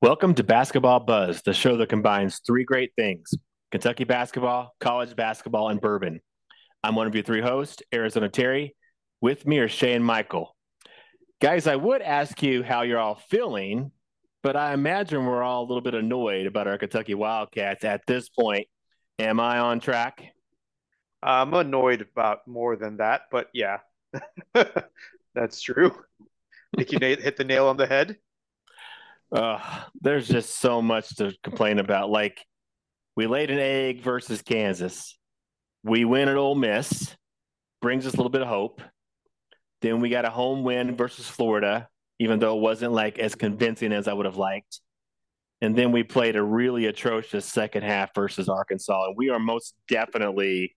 Welcome to Basketball Buzz, the show that combines three great things: Kentucky basketball, college basketball, and bourbon. I'm one of your three hosts, Arizona Terry. With me are Shay and Michael. Guys, I would ask you how you're all feeling, but I imagine we're all a little bit annoyed about our Kentucky Wildcats at this point. Am I on track? I'm annoyed about more than that, but yeah, that's true. I think you hit the nail on the head. There's just so much to complain about. Like, we laid an egg versus Kansas. We win at Ole Miss, brings us a little bit of hope. Then we got a home win versus Florida, even though it wasn't like as convincing as I would have liked. And then we played a really atrocious second half versus Arkansas. And we are most definitely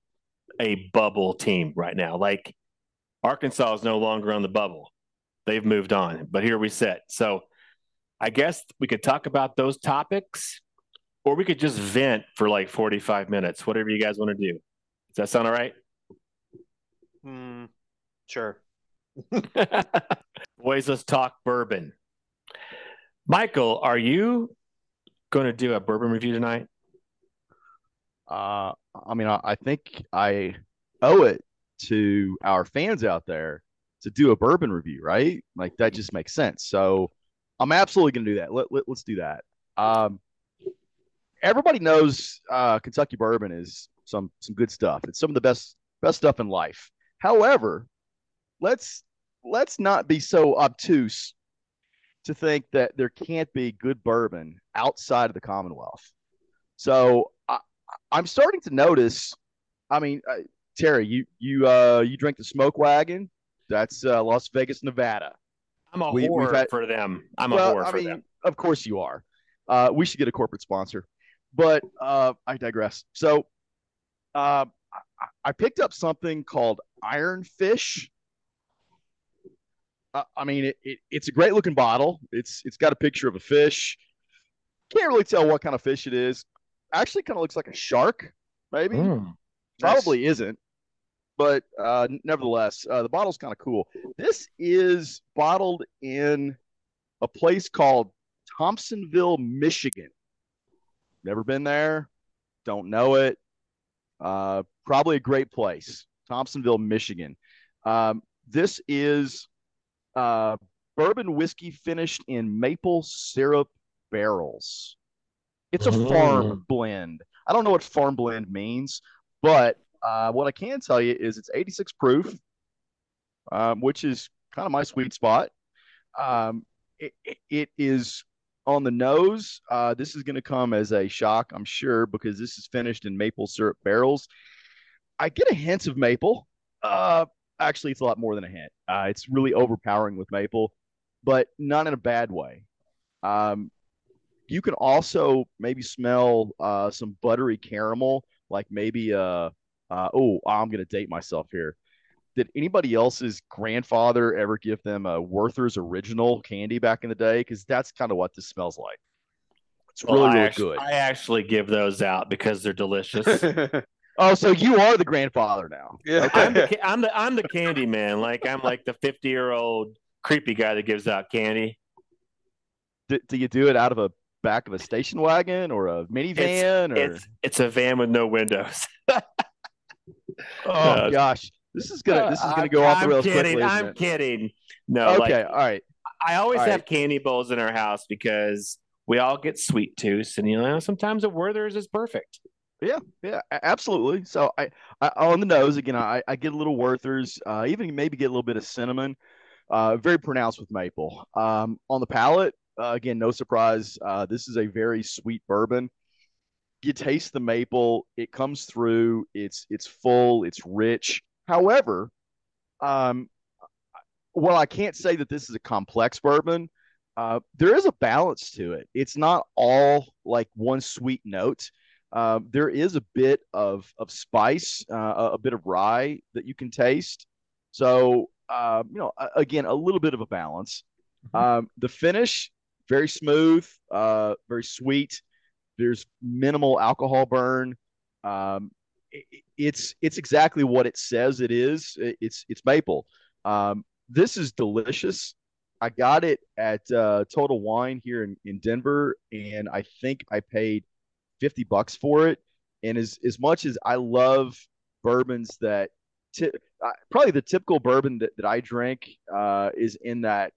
a bubble team right now. Like, Arkansas is no longer on the bubble. They've moved on, but here we sit. So I guess we could talk about those topics, or we could just vent for like 45 minutes, whatever you guys want to do. Does that sound all right? Sure. Boys, let's talk bourbon. Michael, are you going to do a bourbon review tonight? I think I owe it to our fans out there to do a bourbon review, right? Like, that just makes sense. So I'm absolutely going to do that. Let's do that. Everybody knows Kentucky bourbon is some good stuff. It's some of the best stuff in life. However, let's not be so obtuse to think that there can't be good bourbon outside of the Commonwealth. So I'm starting to notice. I mean, Terry, you drink the Smoke Wagon. That's Las Vegas, Nevada. I'm a whore for them. I'm a whore for them. Of course you are. We should get a corporate sponsor, but I digress. So I picked up something called Iron Fish. It's a great looking bottle. It's got a picture of a fish. Can't really tell what kind of fish it is. Actually, kind of looks like a shark, maybe. Probably isn't, but nevertheless, the bottle's kind of cool. This is bottled in a place called Thompsonville, Michigan. Never been there. Don't know it. Probably a great place. Thompsonville, Michigan. This is bourbon whiskey finished in maple syrup barrels. It's a farm blend. I don't know what farm blend means, but what I can tell you is it's 86 proof, which is kind of my sweet spot. It is on the nose. This is going to come as a shock, I'm sure, because this is finished in maple syrup barrels. I get a hint of maple. Actually, it's a lot more than a hint. It's really overpowering with maple, but not in a bad way. You can also maybe smell some buttery caramel, like maybe I'm going to date myself here. Did anybody else's grandfather ever give them a Werther's Original candy back in the day? Because that's kind of what this smells like. It's really good. I actually give those out because they're delicious. Oh, so you are the grandfather now. Yeah. Okay. I'm the candy man. Like, I'm like the 50-year-old creepy guy that gives out candy. Do you do it out of a back of a station wagon or a minivan? It's a van with no windows. Gosh, this is gonna go off the rails quickly. I'm kidding. No, okay, all right. I always have candy bowls in our house because we all get sweet tooth, and sometimes a Werther's is perfect. Yeah, absolutely. So I on the nose again, I get a little Werther's, even maybe get a little bit of cinnamon, very pronounced with maple. On the palate. Again, no surprise. This is a very sweet bourbon. You taste the maple; it comes through. It's full. It's rich. However, while I can't say that this is a complex bourbon, there is a balance to it. It's not all like one sweet note. There is a bit of spice, a bit of rye that you can taste. So again, a little bit of a balance. The finish. Very smooth, very sweet. There's minimal alcohol burn. it's exactly what it says it is. It's maple. This is delicious. I got it at Total Wine here in Denver, and I think I paid $50 for it. And as much as I love bourbons that probably the typical bourbon that I drink is in that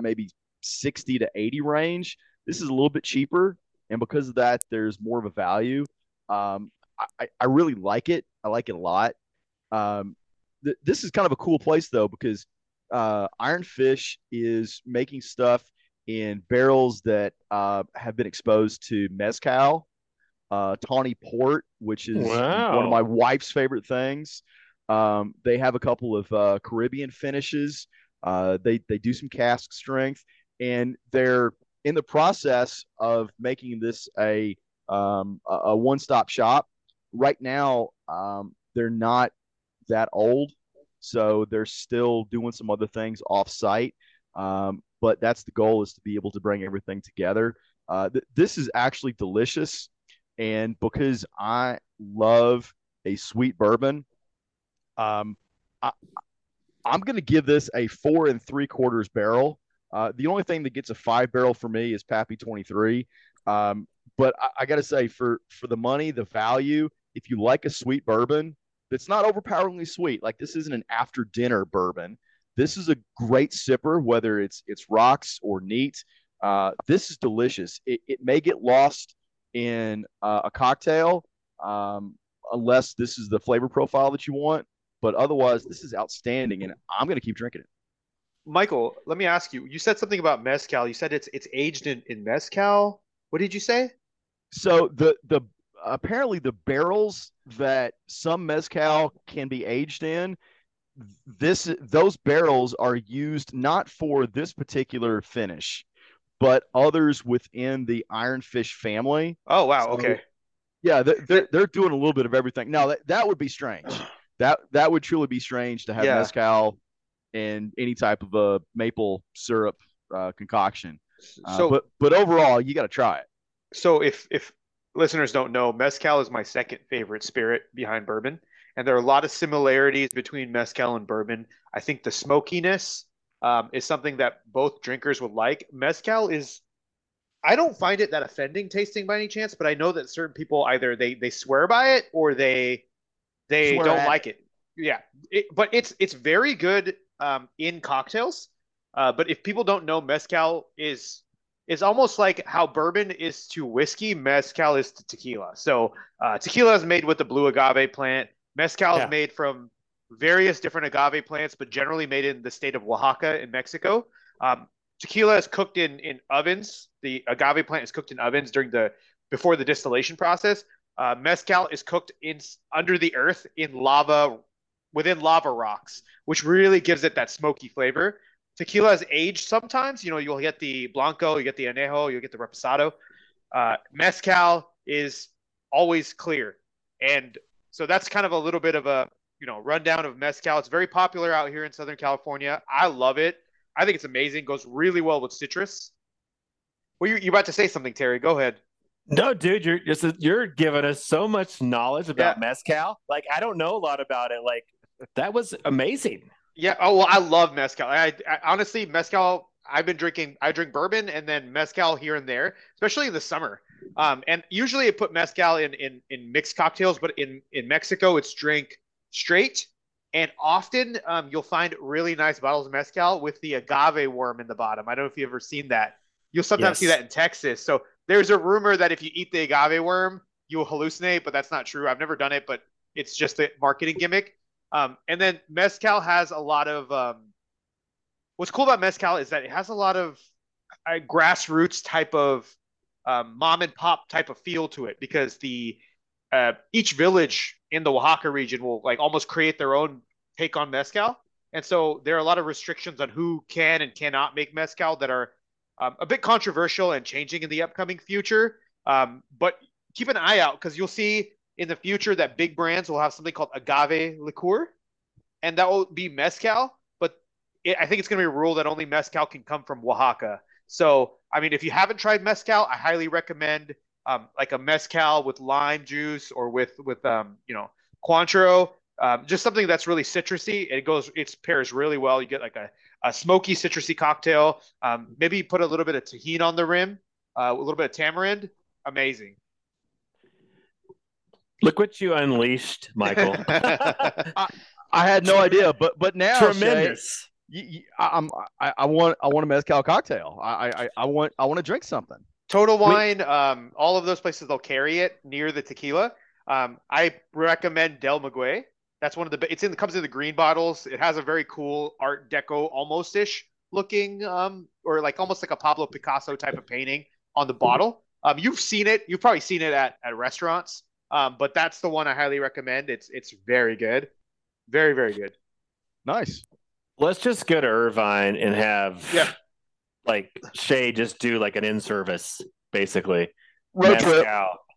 maybe 60 to 80 range. This is a little bit cheaper, and because of that, there's more of a value. I really like it. I like it a lot. This is kind of a cool place, though, because Iron Fish is making stuff in barrels that have been exposed to mezcal, Tawny port, which is one of my wife's favorite things. They have a couple of Caribbean finishes. They do some cask strength, and they're in the process of making this a one-stop shop. Right now, they're not that old, so they're still doing some other things off-site. But that's the goal, is to be able to bring everything together. This is actually delicious, and because I love a sweet bourbon, I'm going to give this a 4 3/4 barrel. The only thing that gets a 5 barrel for me is Pappy 23. But I got to say, for the money, the value, if you like a sweet bourbon that's not overpoweringly sweet, like this isn't an after dinner bourbon, this is a great sipper, whether it's rocks or neat. This is delicious. It may get lost in a cocktail unless this is the flavor profile that you want. But otherwise, this is outstanding, and I'm going to keep drinking it. Michael, let me ask you. You said something about mezcal. You said it's aged in mezcal. What did you say? So the apparently the barrels that some mezcal can be aged in, those barrels are used not for this particular finish, but others within the Iron Fish family. Oh, wow. So, okay. Yeah, they're doing a little bit of everything. Now, that would be strange. That would truly be strange to have mezcal and any type of a maple syrup concoction. So, but overall, you got to try it. So if listeners don't know, mezcal is my second favorite spirit behind bourbon. And there are a lot of similarities between mezcal and bourbon. I think the smokiness is something that both drinkers would like. Mezcal is, I don't find it that offending tasting by any chance, but I know that certain people either they swear by it or they don't like it. Yeah. But it's very good in cocktails. But if people don't know, mezcal is almost like how bourbon is to whiskey, mezcal is to tequila. So tequila is made with the blue agave plant. Mezcal is made from various different agave plants, but generally made in the state of Oaxaca in Mexico. Tequila is cooked in ovens. The agave plant is cooked in ovens before the distillation process. Mezcal is cooked under the earth in lava, within lava rocks, which really gives it that smoky flavor. Tequila is aged sometimes. You know, you'll get the Blanco, you get the Añejo, you'll get the Reposado. Mezcal is always clear. And so that's kind of a little bit of a, rundown of mezcal. It's very popular out here in Southern California. I love it. I think it's amazing. Goes really well with citrus. Well, you're about to say something, Terry. Go ahead. No, dude, you're giving us so much knowledge about mezcal. Like, I don't know a lot about it. Like, that was amazing. Yeah. Oh, well, I love mezcal. I honestly, mezcal, I drink bourbon and then mezcal here and there, especially in the summer. And usually I put mezcal in mixed cocktails, but in Mexico, it's drink straight. And often you'll find really nice bottles of mezcal with the agave worm in the bottom. I don't know if you've ever seen that. You'll sometimes see that in Texas. So there's a rumor that if you eat the agave worm, you'll hallucinate, but that's not true. I've never done it, but it's just a marketing gimmick. And then mezcal has a lot of what's cool about mezcal is that it has a lot of grassroots type of mom and pop type of feel to it, because each village in the Oaxaca region will like almost create their own take on mezcal. And so there are a lot of restrictions on who can and cannot make mezcal that are a bit controversial and changing in the upcoming future. But keep an eye out, because you'll see in the future that big brands will have something called agave liqueur, and that will be mezcal. But I think it's going to be a rule that only mezcal can come from Oaxaca. So, I mean, if you haven't tried mezcal, I highly recommend like a mezcal with lime juice or with Cointreau, just something that's really citrusy. It pairs really well. You get like a smoky, citrusy cocktail. Maybe put a little bit of tahini on the rim, a little bit of tamarind. Amazing. Look what you unleashed, Michael. I had no idea, but now tremendous. Shay, I want a mezcal cocktail. I want to drink something. Total Wine, all of those places they'll carry it near the tequila. I recommend Del Maguey. That's one of the. It comes in the green bottles. It has a very cool Art Deco, almost-ish looking, or like almost like a Pablo Picasso type of painting on the bottle. You've seen it. You've probably seen it at restaurants. But that's the one I highly recommend. It's very good, very very good. Nice. Let's just go to Irvine and have like Shay just do like an in-service basically road trip.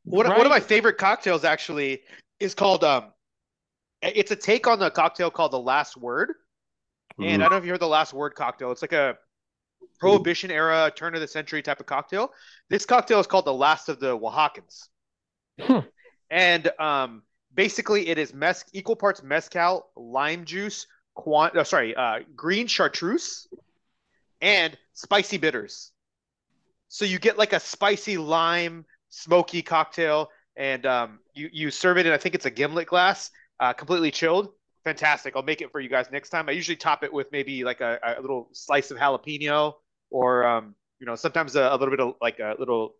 One of my favorite cocktails actually is called it's a take on the cocktail called The Last Word. And I don't know if you heard The Last Word cocktail. It's like a Prohibition era, turn of the century type of cocktail. This cocktail is called The Last of the Oaxacans. And basically, it is equal parts mezcal, lime juice, green chartreuse, and spicy bitters. So you get like a spicy lime, smoky cocktail, and you serve it in, I think it's a gimlet glass, completely chilled. Fantastic. I'll make it for you guys next time. I usually top it with maybe like a little slice of jalapeno or, sometimes a little bit of like a little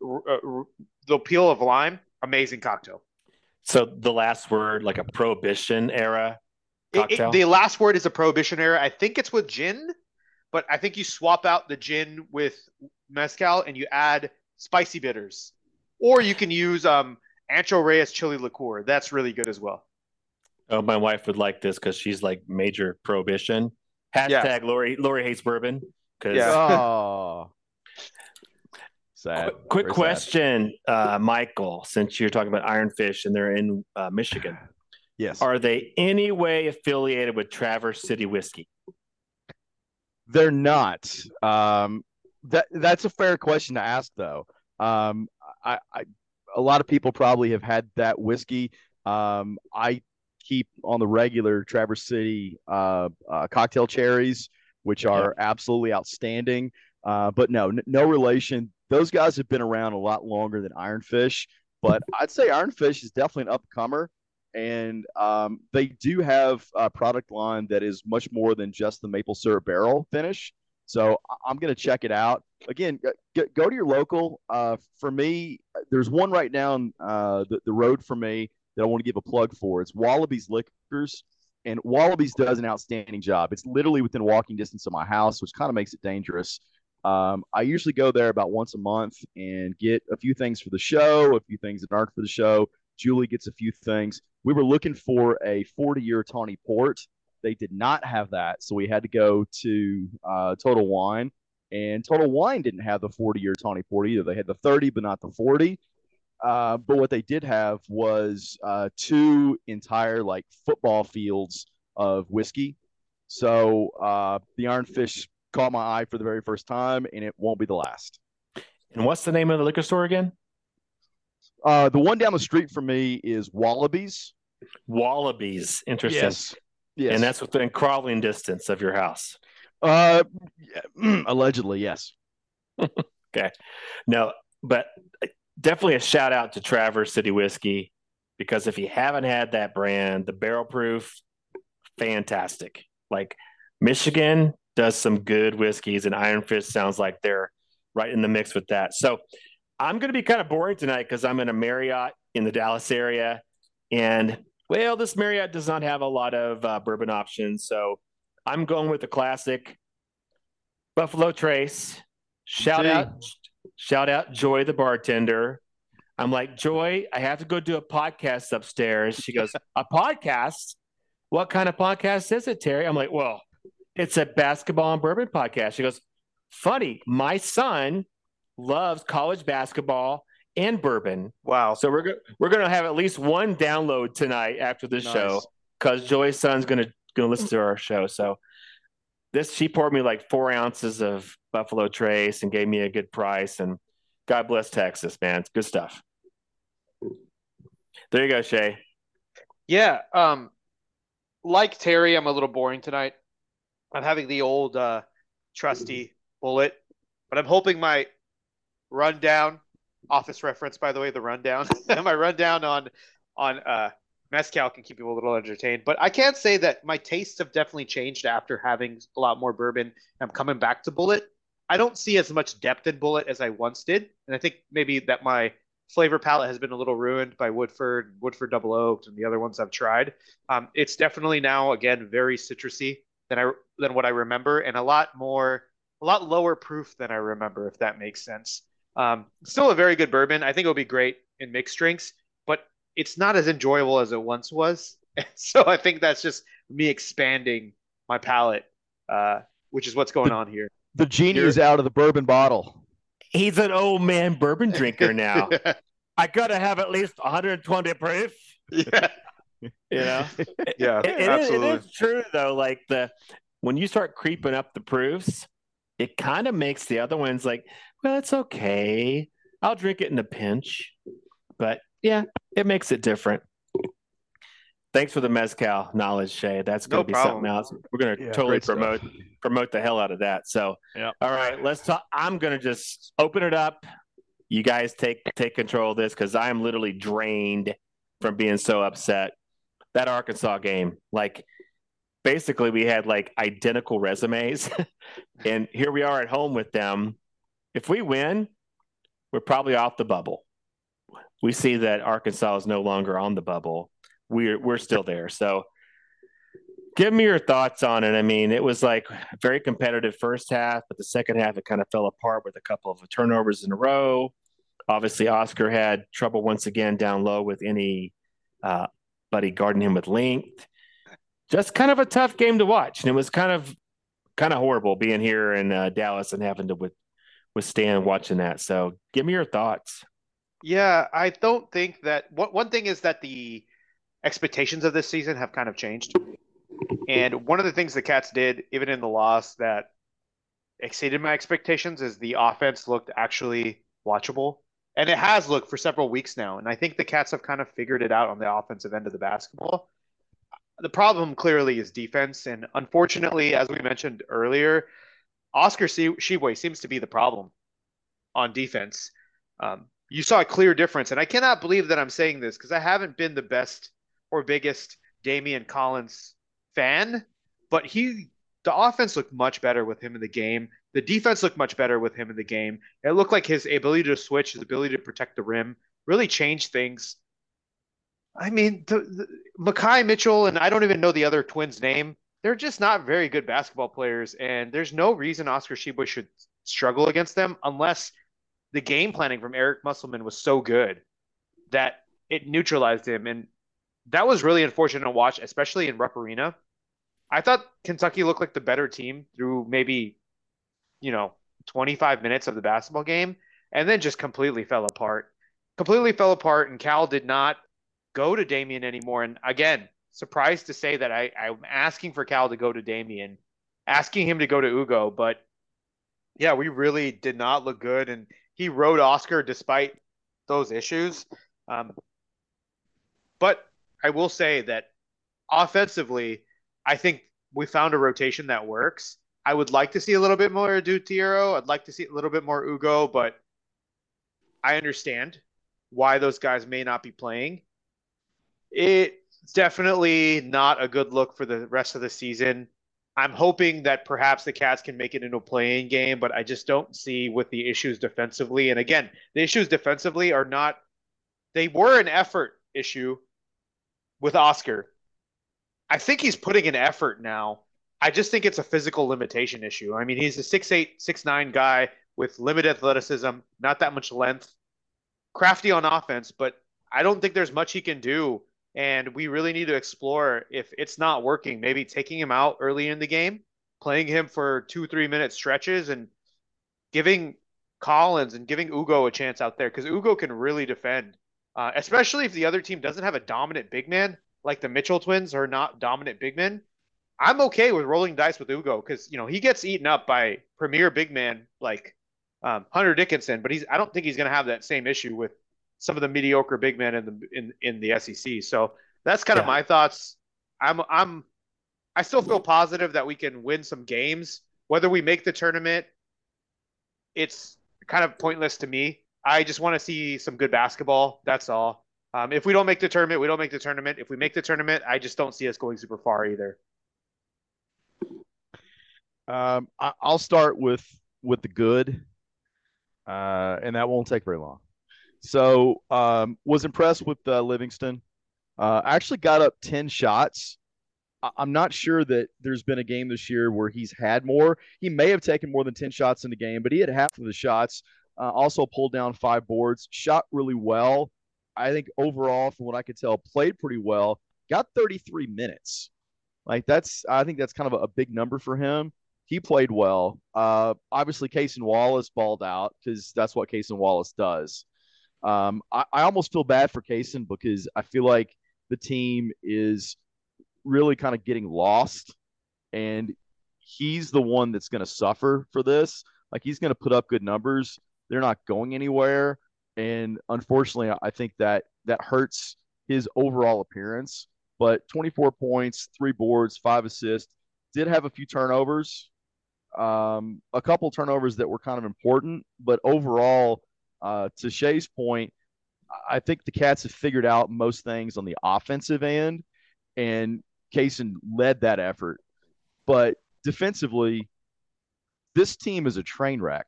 the peel of lime. Amazing cocktail. So The Last Word, like a Prohibition era cocktail? The Last Word is a Prohibition era. I think it's with gin, but I think you swap out the gin with mezcal and you add spicy bitters. Or you can use Ancho Reyes chili liqueur. That's really good as well. Oh, my wife would like this because she's like major Prohibition. # Lori hates bourbon. Oh. Sad. Quick question, Michael, since you're talking about Iron Fish and they're in Michigan. Yes. Are they any way affiliated with Traverse City Whiskey? They're not. That's a fair question to ask, though. A lot of people probably have had that whiskey. I keep on the regular Traverse City cocktail cherries, which are absolutely outstanding. But no relation. Those guys have been around a lot longer than Iron Fish, but I'd say Iron Fish is definitely an upcomer, and they do have a product line that is much more than just the maple syrup barrel finish. So I'm going to check it out. Again, go to your local. For me, there's one right down the road for me that I want to give a plug for. It's Wallabies Liquors, and Wallabies does an outstanding job. It's literally within walking distance of my house, which kind of makes it dangerous. I usually go there about once a month and get a few things for the show, a few things that aren't for the show. Julie gets a few things. We were looking for a 40-year Tawny port. They did not have that, so we had to go to Total Wine. And Total Wine didn't have the 40-year Tawny port either. They had the 30, but not the 40. But what they did have was two entire like football fields of whiskey. So the Iron Fish caught my eye for the very first time, and it won't be the last. And what's the name of the liquor store again? The one down the street from me is Wallabies. Wallabies, interesting. Yes. And that's within crawling distance of your house. Allegedly, yes. Okay. No, but definitely a shout out to Traverse City Whiskey, because if you haven't had that brand, the barrel proof, fantastic. Like Michigan does some good whiskeys, and Iron Fish sounds like they're right in the mix with that. So I'm going to be kind of boring tonight because I'm in a Marriott in the Dallas area, and well, this Marriott does not have a lot of bourbon options. So I'm going with the classic Buffalo Trace. Shout out Joy, the bartender. I'm like, Joy, I have to go do a podcast upstairs. She goes, a podcast? What kind of podcast is it, Terry? I'm like, well, it's a basketball and bourbon podcast. She goes, funny, my son loves college basketball and bourbon. Wow. So we're going to have at least one download tonight after this show, because Joy's son's going to listen to our show. So she poured me like 4 ounces of Buffalo Trace and gave me a good price. And God bless Texas, man. It's good stuff. There you go, Shay. Yeah. Like Terry, I'm a little boring tonight. I'm having the old trusty bullet, but I'm hoping my rundown, office reference, by the way, the rundown, my rundown on mezcal can keep people a little entertained. But I can't say that my tastes have definitely changed after having a lot more bourbon. I'm coming back to Bullet. I don't see as much depth in Bullet as I once did, and I think maybe that my flavor palette has been a little ruined by Woodford, Woodford Double Oaked, and the other ones I've tried. It's definitely now again very citrusy than what I remember, and a lot lower proof than I remember, if that makes sense. Still a very good bourbon. I think it'll be great in mixed drinks, but it's not as enjoyable as it once was. And so I think that's just me expanding my palate, which is what's going on here. The genie is out of the bourbon bottle. He's an old man bourbon drinker now. Yeah. I got to have at least 120 proof. Yeah. Yeah. Absolutely. It is true though. Like when you start creeping up the proofs, it kind of makes the other ones like, well, it's okay. I'll drink it in a pinch. But yeah, it makes it different. Thanks for the mezcal knowledge, Shay. That's going to be something else. We're going to totally promote the hell out of that. So, all right, let's talk. I'm going to just open it up. You guys take control of this because I am literally drained from being so upset. That Arkansas game, like, basically we had like identical resumes and here we are at home with them. If we win, we're probably off the bubble. We see that Arkansas is no longer on the bubble. We're still there. So give me your thoughts on it. I mean, it was like a very competitive first half, but the second half, it kind of fell apart with a couple of turnovers in a row. Obviously Oscar had trouble once again down low with any buddy guarding him with length. Just kind of a tough game to watch, and it was kind of horrible being here in Dallas and having to withstand watching that. So, give me your thoughts. Yeah, I don't think that one thing is that the expectations of this season have kind of changed, and one of the things the Cats did, even in the loss, that exceeded my expectations is the offense looked actually watchable, and it has looked for several weeks now. And I think the Cats have kind of figured it out on the offensive end of the basketball. The problem clearly is defense, and unfortunately, as we mentioned earlier, Oscar Tshiebwe seems to be the problem on defense. You saw a clear difference, and I cannot believe that I'm saying this because I haven't been the best or biggest Daimion Collins fan, but the offense looked much better with him in the game. The defense looked much better with him in the game. It looked like his ability to switch, his ability to protect the rim, really changed things. I mean, Makai Mitchell, and I don't even know the other twin's name. They're just not very good basketball players, and there's no reason Oscar Tshiebwe should struggle against them unless the game planning from Eric Musselman was so good that it neutralized him. And that was really unfortunate to watch, especially in Rupp Arena. I thought Kentucky looked like the better team through maybe, 25 minutes of the basketball game, and then just completely fell apart, and Cal did not go to Daimion anymore. And again, surprised to say that I'm asking for Cal to go to Daimion, asking him to go to Ugo. But yeah, we really did not look good. And he rode Oscar despite those issues. But I will say that offensively, I think we found a rotation that works. I would like to see a little bit more Dutiero. I'd like to see a little bit more Ugo, but I understand why those guys may not be playing. It's definitely not a good look for the rest of the season. I'm hoping that perhaps the Cats can make it into a play-in game, but I just don't see with the issues defensively. And again, the issues defensively are not – they were an effort issue with Oscar. I think he's putting in effort now. I just think it's a physical limitation issue. I mean, he's a 6'8", 6'9 guy with limited athleticism, not that much length, crafty on offense, but I don't think there's much he can do. And we really need to explore if it's not working, maybe taking him out early in the game, playing him for 2-3 minute stretches and giving Collins and giving Ugo a chance out there because Ugo can really defend, especially if the other team doesn't have a dominant big man, like the Mitchell twins are not dominant big men. I'm okay with rolling dice with Ugo because, he gets eaten up by premier big man like Hunter Dickinson, but I don't think he's going to have that same issue with some of the mediocre big men in the SEC. So that's kind of my thoughts. I still feel positive that we can win some games. Whether we make the tournament, it's kind of pointless to me. I just want to see some good basketball. That's all. If we don't make the tournament, we don't make the tournament. If we make the tournament, I just don't see us going super far either. I'll start with the good, and that won't take very long. So was impressed with Livingston. I actually got up 10 shots. I'm not sure that there's been a game this year where he's had more. He may have taken more than 10 shots in the game, but he had half of the shots. Also pulled down 5 boards, shot really well. I think overall, from what I could tell, played pretty well. Got 33 minutes. Like I think that's kind of a big number for him. He played well. Obviously, Cason Wallace balled out because that's what Cason Wallace does. I almost feel bad for Cason because I feel like the team is really kind of getting lost, and he's the one that's going to suffer for this. Like, he's going to put up good numbers. They're not going anywhere. And unfortunately, I think that hurts his overall appearance. But 24 points, 3 boards, 5 assists. Did have a few turnovers, a couple turnovers that were kind of important. But overall, to Shay's point, I think the Cats have figured out most things on the offensive end, and Cason led that effort. But defensively, this team is a train wreck.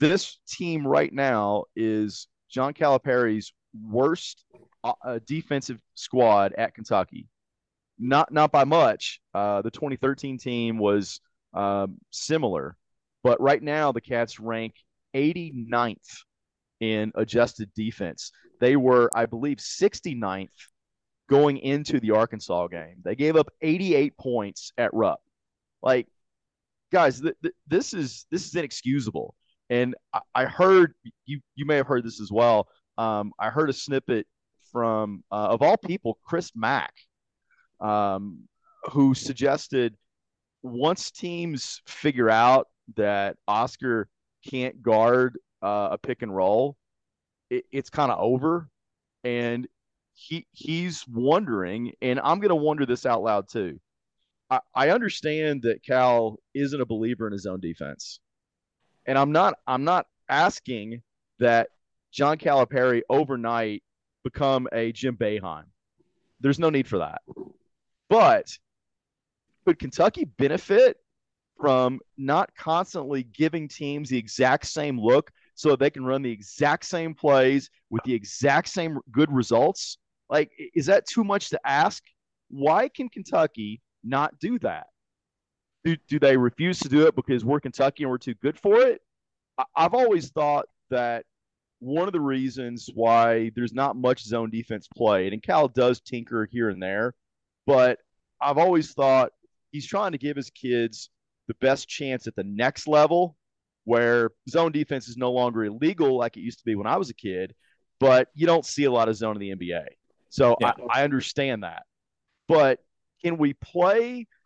This team right now is John Calipari's worst defensive squad at Kentucky. Not by much. The 2013 team was similar. But right now the Cats rank 89th in adjusted defense. They were, I believe, 69th going into the Arkansas game. They gave up 88 points at Rupp. Like, guys, this is inexcusable. And I heard you may have heard this as well. I heard a snippet from of all people, Chris Mack, who suggested once teams figure out that Oscar can't guard a pick and roll, it's kind of over. And he's wondering, and I'm going to wonder this out loud too. I understand that Cal isn't a believer in his own defense. And I'm not asking that John Calipari overnight become a Jim Boeheim. There's no need for that. But could Kentucky benefit from not constantly giving teams the exact same look so they can run the exact same plays with the exact same good results? Like, is that too much to ask? Why can Kentucky not do that? Do they refuse to do it because we're Kentucky and we're too good for it? I've always thought that one of the reasons why there's not much zone defense played, and Cal does tinker here and there, but I've always thought he's trying to give his kids the best chance at the next level where zone defense is no longer illegal like it used to be when I was a kid, but you don't see a lot of zone in the NBA. So yeah. I understand that. But can we play –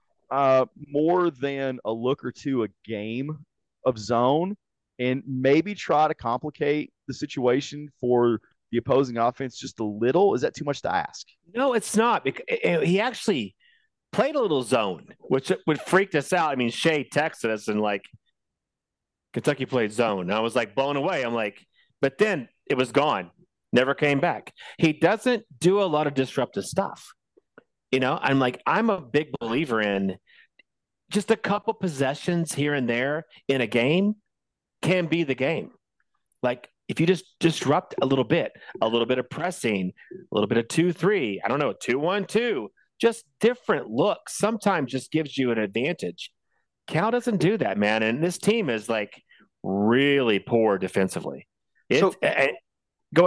more than a look or two a game of zone and maybe try to complicate the situation for the opposing offense just a little? Is that too much to ask? No, it's not. He actually played a little zone, which would freak us out. I mean, Shay texted us and like, Kentucky played zone. And I was like blown away. I'm like, but then it was gone. Never came back. He doesn't do a lot of disruptive stuff. You know, I'm a big believer in just a couple possessions here and there in a game can be the game. Like if you just disrupt a little bit of pressing, a little bit of 2-3, I don't know, 2-1-2, just different looks sometimes just gives you an advantage. Cal doesn't do that, man. And this team is like really poor defensively. Go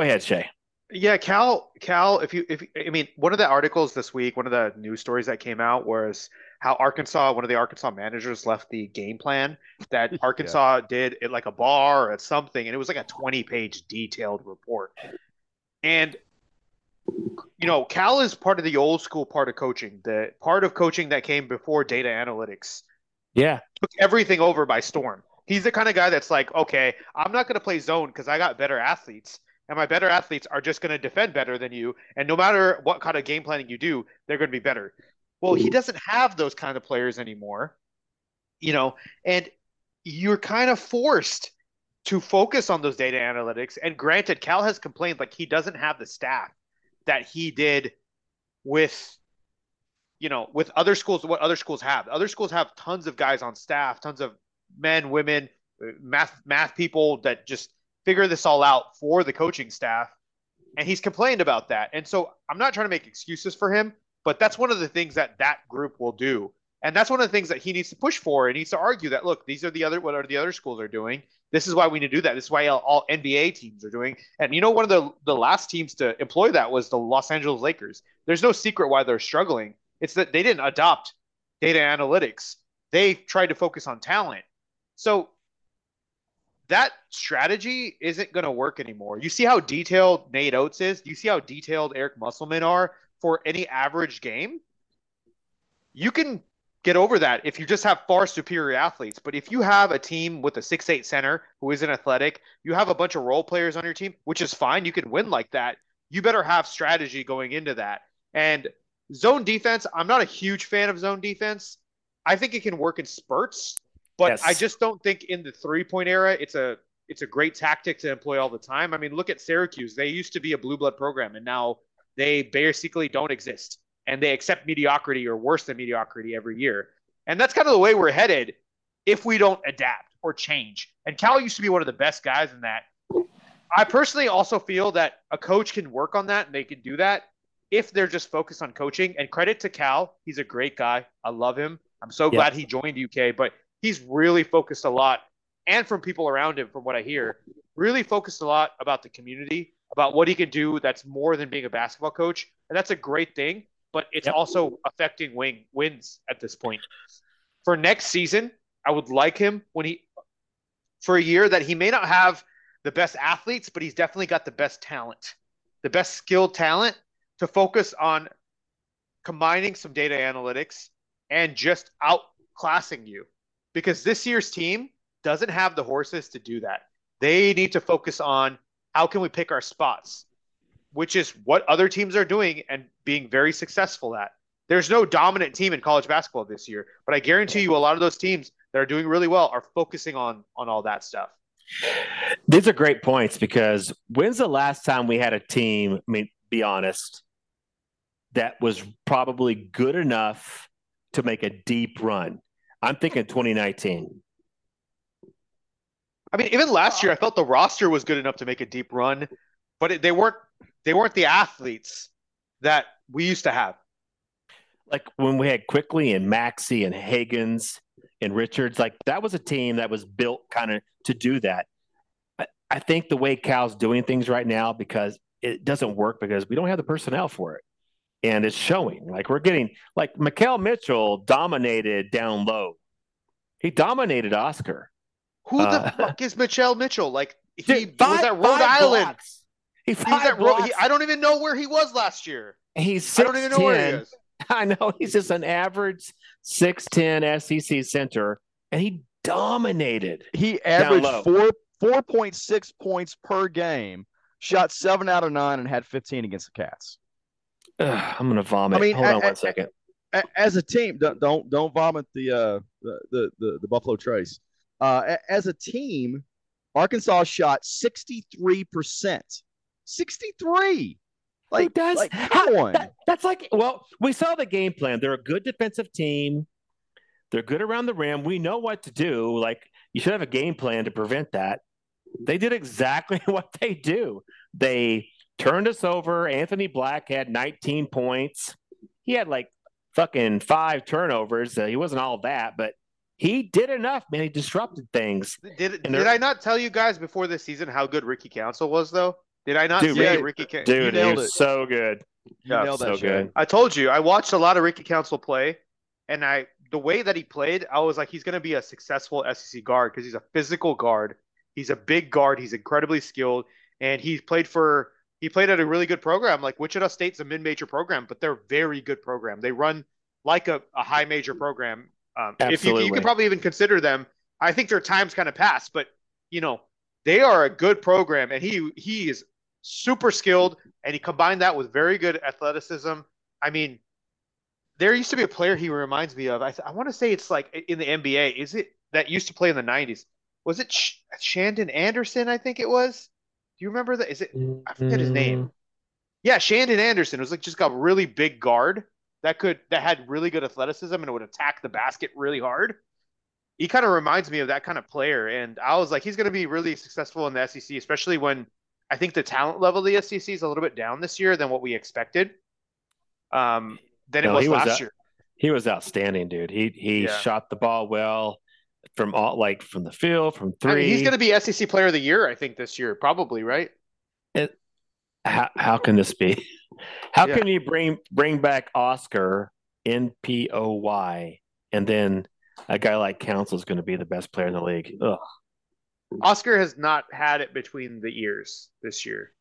ahead, Shay. Yeah, Cal. If one of the articles this week, one of the news stories that came out was how one of the Arkansas managers left the game plan that Arkansas did at like a bar or at something, and it was like a 20-page detailed report. And you know, Cal is part of the old school part of coaching, the part of coaching that came before data analytics. Yeah, took everything over by storm. He's the kind of guy that's like, okay, I'm not going to play zone because I got better athletes. and my better athletes are just going to defend better than you. And no matter what kind of game planning you do, they're going to be better. Well, he doesn't have those kind of players anymore, you know, and you're kind of forced to focus on those data analytics. And granted, Cal has complained like he doesn't have the staff that he did with, you know, with other schools, what other schools have. Other schools have tons of guys on staff, tons of men, women, math people that just figure this all out for the coaching staff. And he's complained about that. And so I'm not trying to make excuses for him, but that's one of the things that that group will do. And that's one of the things that he needs to push for. And needs to argue that, look, these are the other, what are the other schools are doing? This is why we need to do that. This is why all NBA teams are doing. And, you know, one of the last teams to employ that was the Los Angeles Lakers. There's no secret why they're struggling. It's that they didn't adopt data analytics. They tried to focus on talent. So that strategy isn't going to work anymore. You see how detailed Nate Oates is? You see how detailed Eric Musselman are for any average game? You can get over that if you just have far superior athletes. But if you have a team with a 6'8 center who isn't athletic, you have a bunch of role players on your team, which is fine. You can win like that. You better have strategy going into that. And zone defense, I'm not a huge fan of zone defense. I think it can work in spurts. But yes. I just don't think in the three-point era, it's a great tactic to employ all the time. I mean, look at Syracuse. They used to be a blue blood program, and now they basically don't exist. And they accept mediocrity or worse than mediocrity every year. And that's kind of the way we're headed if we don't adapt or change. And Cal used to be one of the best guys in that. I personally also feel that a coach can work on that, and they can do that if they're just focused on coaching. And credit to Cal. He's a great guy. I love him. I'm so glad he joined UK, but he's really focused a lot, and from people around him, from what I hear, really focused a lot about the community, about what he can do that's more than being a basketball coach. And that's a great thing, but it's also affecting wins at this point. For next season, I would like him for a year that he may not have the best athletes, but he's definitely got the best talent, the best skilled talent, to focus on combining some data analytics and just outclassing you. Because this year's team doesn't have the horses to do that. They need to focus on how can we pick our spots, which is what other teams are doing and being very successful at. There's no dominant team in college basketball this year, but I guarantee you a lot of those teams that are doing really well are focusing on all that stuff. These are great points, because when's the last time we had a team, I mean, be honest, that was probably good enough to make a deep run? I'm thinking 2019. I mean, even last year, I felt the roster was good enough to make a deep run, but they weren't the athletes that we used to have. Like when we had Quickly and Maxey and Higgins and Richards, like that was a team that was built kind of to do that. I think the way Cal's doing things right now, because it doesn't work, because we don't have the personnel for it. And it's showing. Like we're getting, like Mikael Mitchell dominated down low. He dominated Oscar. Who the fuck is Mikael Mitchell? Like he was at Rhode Island. I don't even know where he was last year. He's 6'10". I don't even know where he is. I know, he's just an average 6'10" SEC center, and he dominated. He averaged 4.6 points per game. Shot 7 out of 9 and had 15 against the Cats. I'm gonna vomit. I mean, hold on one second. As a team, don't vomit the Buffalo Trace. As a team, Arkansas shot 63%. 63. Like that's like, that's like, well, we saw the game plan. They're a good defensive team. They're good around the rim. We know what to do. Like you should have a game plan to prevent that. They did exactly what they do. They turned us over. Anthony Black had 19 points. He had like fucking 5 turnovers. He wasn't all that, but he did enough, man. He disrupted things. Did I not tell you guys before this season how good Ricky Council was, though? Did I not say Ricky Council? Dude, he was so good. Yeah, so good. I told you, I watched a lot of Ricky Council play, and the way that he played, I was like, he's going to be a successful SEC guard because he's a physical guard. He's a big guard. He's incredibly skilled, and he's played for... He played at a really good program. Like Wichita State's a mid-major program, but they're a very good program. They run like a high-major program. Absolutely. If you could probably even consider them. I think their time's kind of passed, but, you know, they are a good program, and he is super skilled, and he combined that with very good athleticism. I mean, there used to be a player he reminds me of. I want to say it's like in the NBA. Is it that used to play in the 90s? Was it Shandon Anderson, I think it was? Do you remember that? Is it? I forget his name. Yeah, Shandon Anderson. It was like just got a really big guard that had really good athleticism and it would attack the basket really hard. He kind of reminds me of that kind of player. And I was like, he's going to be really successful in the SEC, especially when I think the talent level of the SEC is a little bit down this year than what we expected. Than it was last year. He was outstanding, dude. He shot the ball well from all, like from the field, from three. I mean, he's going to be SEC Player of the Year, I think, this year, probably, right? How can this be? How can you bring back Oscar NPOY and then a guy like Council is going to be the best player in the league? Ugh. Oscar has not had it between the ears this year.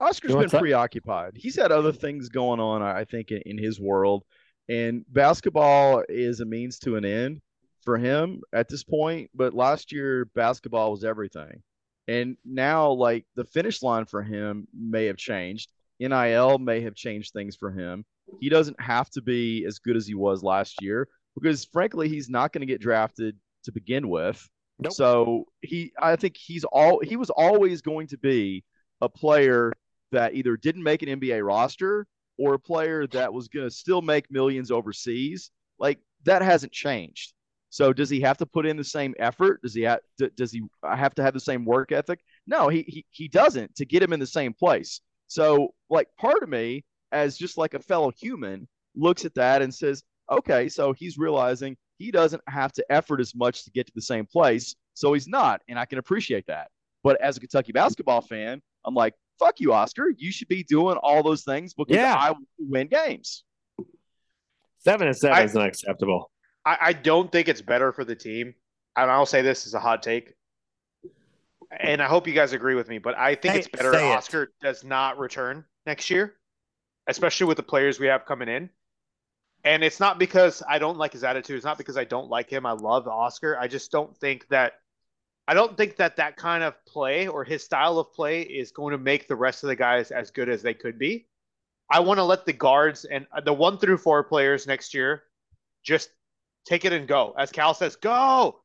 Oscar's been preoccupied. He's had other things going on, I think, in his world. And basketball is a means to an end for him at this point. But last year, basketball was everything. And now, like, the finish line for him may have changed. NIL may have changed things for him. He doesn't have to be as good as he was last year because, frankly, he's not going to get drafted to begin with. Nope. So I think he was always going to be a player that either didn't make an NBA roster or a player that was going to still make millions overseas. Like, that hasn't changed. So does he have to put in the same effort? Does he have to have the same work ethic? No, he doesn't, to get him in the same place. So, like, part of me, as just like a fellow human, looks at that and says, okay, so he's realizing he doesn't have to effort as much to get to the same place. So he's not, and I can appreciate that. But as a Kentucky basketball fan, I'm like, fuck you, Oscar. You should be doing all those things because I win games. 7-7 is not acceptable. I don't think it's better for the team. And I'll say this is a hot take. And I hope you guys agree with me, but I think it's better Oscar does not return next year, especially with the players we have coming in. And it's not because I don't like his attitude. It's not because I don't like him. I love Oscar. I just don't think that that kind of play or his style of play is going to make the rest of the guys as good as they could be. I want to let the guards and the 1 through 4 players next year just take it and go. As Cal says, go,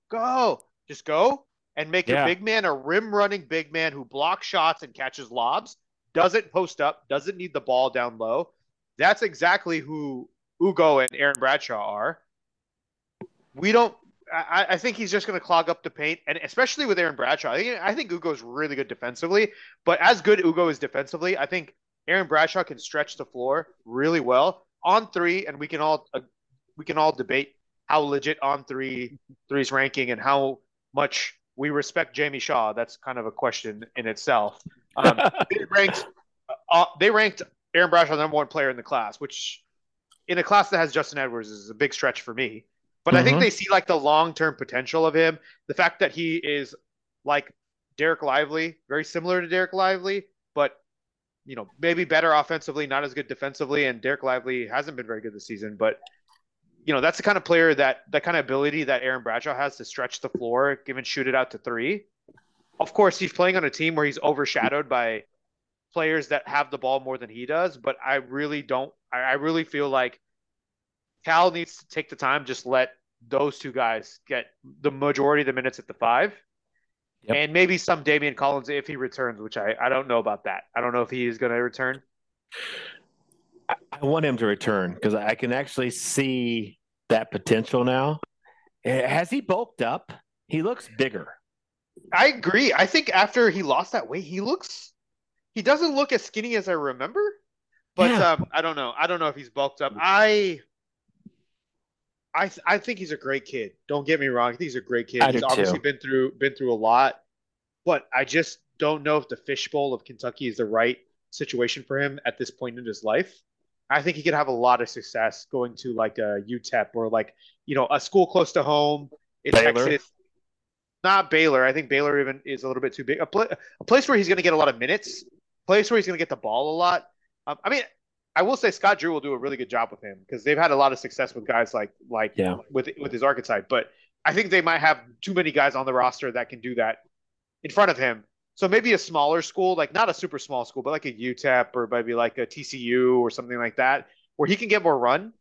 just go and make your big man a rim-running big man who blocks shots and catches lobs, doesn't post up, doesn't need the ball down low. That's exactly who Ugo and Aaron Bradshaw are. I think he's just going to clog up the paint, and especially with Aaron Bradshaw. I think Ugo's really good defensively, but as good Ugo is defensively, I think Aaron Bradshaw can stretch the floor really well on three, and we can all debate how legit on three's ranking and how much we respect Jamie Shaw. That's kind of a question in itself. They ranked Aaron Bradshaw the number one player in the class, which in a class that has Justin Edwards is a big stretch for me. But I think they see like the long-term potential of him. The fact that he is like Dereck Lively, very similar to Dereck Lively, but maybe better offensively, not as good defensively. And Dereck Lively hasn't been very good this season, but that's the kind of player that kind of ability that Aaron Bradshaw has to stretch the floor, even shoot it out to three. Of course, he's playing on a team where he's overshadowed by players that have the ball more than he does. But I really feel like Cal needs to take the time, just let those two guys get the majority of the minutes at the 5. Yep. And maybe some Daimion Collins if he returns, which I don't know about that. I don't know if he is going to return. I want him to return because I can actually see that potential now. Has he bulked up? He looks bigger. I agree. I think after he lost that weight, he doesn't look as skinny as I remember. But I don't know. I don't know if he's bulked up. I think he's a great kid. Don't get me wrong. I think he's a great kid. He's obviously been through a lot, but I just don't know if the fishbowl of Kentucky is the right situation for him at this point in his life. I think he could have a lot of success going to like a UTEP or like, a school close to home in Texas. Not Baylor. I think Baylor even is a little bit too big. A place where he's going to get a lot of minutes, a place where he's going to get the ball a lot. I will say Scott Drew will do a really good job with him because they've had a lot of success with guys with his archetype. But I think they might have too many guys on the roster that can do that in front of him. So maybe a smaller school, like not a super small school, but like a UTEP or maybe like a TCU or something like that, where he can get more run,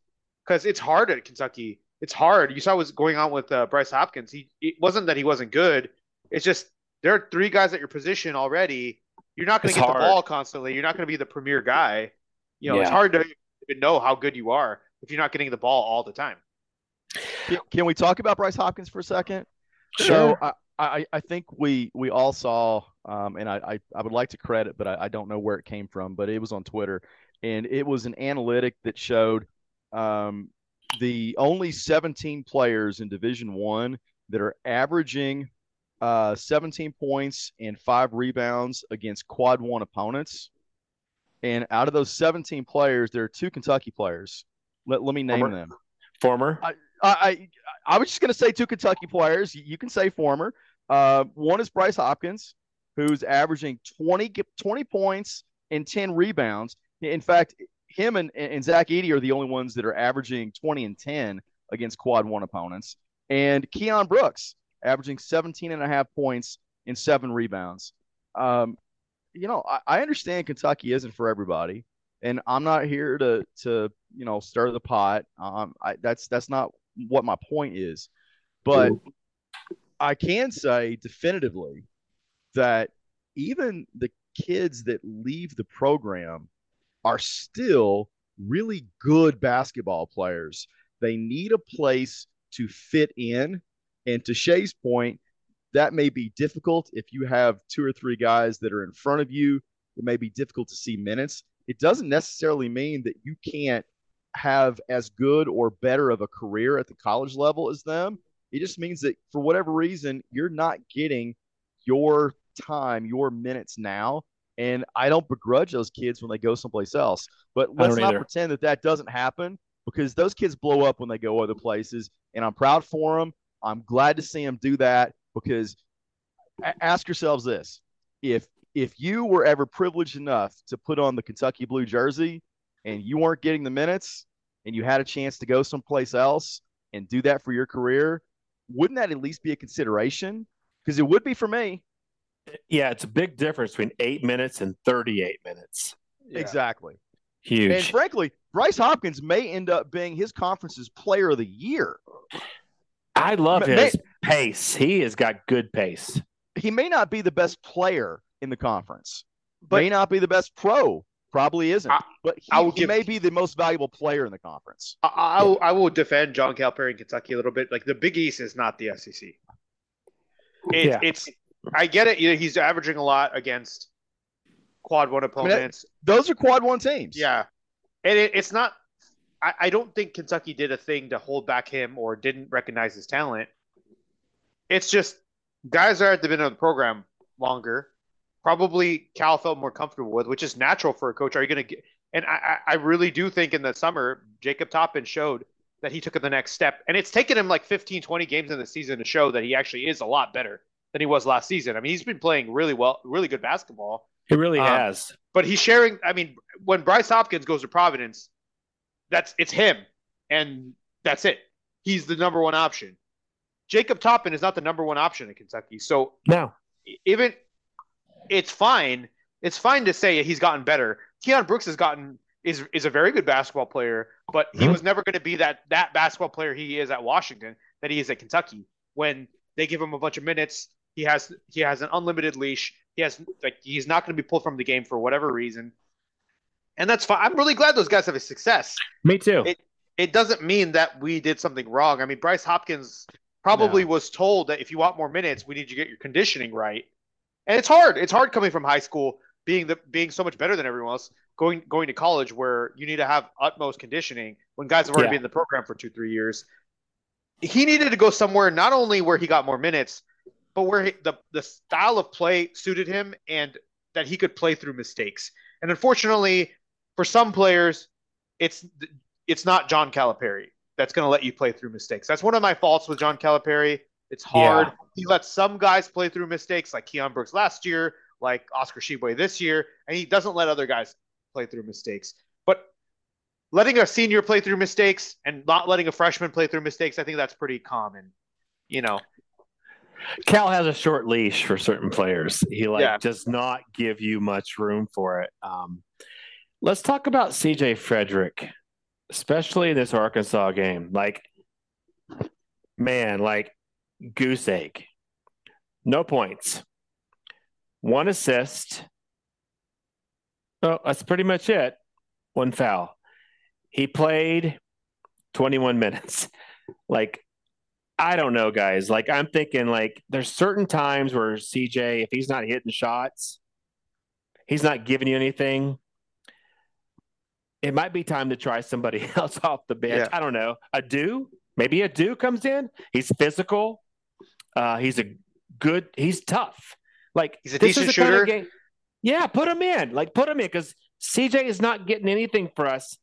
because it's hard at Kentucky. It's hard. You saw what's going on with Bryce Hopkins. It wasn't that he wasn't good. It's just there are three guys at your position already. You're not going to get hard. The ball constantly. You're not going to be the premier guy. You know, yeah. It's hard to even know how good you are if you're not getting the ball all the time. Can we talk about Bryce Hopkins for a second? Sure. So I think we all saw, and I would like to credit, but I don't know where it came from, but it was on Twitter. And it was an analytic that showed the only 17 players in Division I that are averaging 17 points and 5 rebounds against Quad 1 opponents. And out of those 17 players, there are 2 Kentucky players. Let me name them. Former? I was just going to say 2 Kentucky players. You can say former. One is Bryce Hopkins, who's averaging 20 points and 10 rebounds. In fact, him and Zach Edey are the only ones that are averaging 20 and 10 against Quad 1 opponents. And Keon Brooks, averaging 17.5 points and 7 rebounds. I understand Kentucky isn't for everybody. And I'm not here to stir the pot. That's not what my point is. But I can say definitively that even the kids that leave the program are still really good basketball players. They need a place to fit in. And to Shay's point, that may be difficult if you have 2 or 3 guys that are in front of you. It may be difficult to see minutes. It doesn't necessarily mean that you can't have as good or better of a career at the college level as them. It just means that for whatever reason, you're not getting your time, your minutes now. And I don't begrudge those kids when they go someplace else. But let's not pretend that doesn't happen, because those kids blow up when they go other places. And I'm proud for them. I'm glad to see them do that, because ask yourselves this. If you were ever privileged enough to put on the Kentucky blue jersey and you weren't getting the minutes and you had a chance to go someplace else and do that for your career, wouldn't that at least be a consideration? Because it would be for me. Yeah, it's a big difference between 8 minutes and 38 minutes. Yeah. Exactly. Huge. And frankly, Bryce Hopkins may end up being his conference's player of the year. I love his pace. He has got good pace. He may not be the best player in the conference, but may not be the best pro, probably isn't. But he may be the most valuable player in the conference. I will defend John Calipari in Kentucky a little bit. Like, the Big East is not the SEC. It's I get it. You know, he's averaging a lot against Quad 1 opponents. Those are Quad 1 teams. Yeah, and it's not. I don't think Kentucky did a thing to hold back him or didn't recognize his talent. It's just guys are at the beginning of the program longer. Probably Cal felt more comfortable with, which is natural for a coach. Are you going to get? And I really do think in the summer, Jacob Toppin showed that he took the next step. And it's taken him like 15, 20 games in the season to show that he actually is a lot better than he was last season. I mean, he's been playing really well, really good basketball. He really has. But he's sharing. I mean, when Bryce Hopkins goes to Providence, it's him. And that's it. He's the number one option. Jacob Toppin is not the number one option in Kentucky. So no. Even – it's fine. It's fine to say he's gotten better. Keon Brooks has is a very good basketball player, but he was never going to be that basketball player he is at Washington that he is at Kentucky. When they give him a bunch of minutes, he has an unlimited leash. He's not going to be pulled from the game for whatever reason, and that's fine. I'm really glad those guys have a success. Me too. It doesn't mean that we did something wrong. I mean, Bryce Hopkins probably was told that if you want more minutes, we need you to get your conditioning right. And it's hard. It's hard coming from high school, being so much better than everyone else, going to college where you need to have utmost conditioning when guys have already been in the program for 2-3 years. He needed to go somewhere not only where he got more minutes, but where the style of play suited him and that he could play through mistakes. And unfortunately, for some players, it's not John Calipari that's going to let you play through mistakes. That's one of my faults with John Calipari. It's hard. Yeah. He lets some guys play through mistakes, like Keon Brooks last year, like Oscar Tshiebwe this year, and he doesn't let other guys play through mistakes. But letting a senior play through mistakes and not letting a freshman play through mistakes, I think that's pretty common. Cal has a short leash for certain players. He does not give you much room for it. Let's talk about CJ Frederick, especially in this Arkansas game. Goose egg. No points. 1 assist. Oh, that's pretty much it. 1 foul. He played 21 minutes. I don't know, guys. I'm thinking, there's certain times where CJ, if he's not hitting shots, he's not giving you anything. It might be time to try somebody else off the bench. Yeah. I don't know. Maybe Adu comes in. He's physical. He's tough. He's a decent shooter. Kind of yeah, put him in. Put him in, because CJ is not getting anything for us.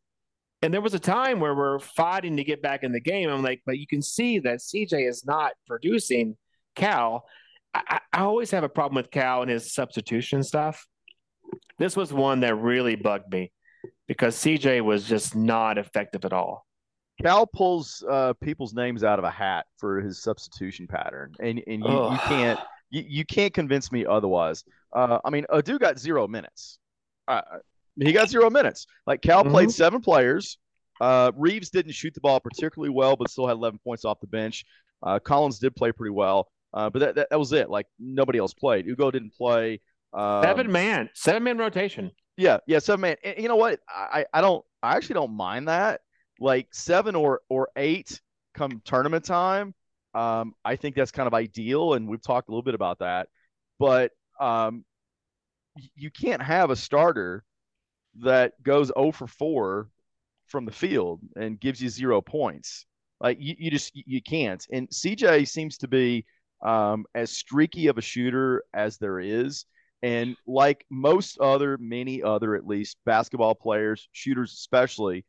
And there was a time where we're fighting to get back in the game. I'm but you can see that CJ is not producing Cal. I always have a problem with Cal and his substitution stuff. This was one that really bugged me because CJ was just not effective at all. Cal pulls people's names out of a hat for his substitution pattern, and you can't you can't convince me otherwise. Adu got 0 minutes. He got 0 minutes. Cal played 7 players. Reeves didn't shoot the ball particularly well, but still had 11 points off the bench. Collins did play pretty well, but that was it. Nobody else played. Ugo didn't play. 7-man rotation. Yeah, 7-man. And you know what? I actually don't mind that. 7 or 8 come tournament time. I think that's kind of ideal, and we've talked a little bit about that. But you can't have a starter that goes 0 for 4 from the field and gives you 0 points. You can't. And CJ seems to be as streaky of a shooter as there is. And many other basketball players, shooters especially,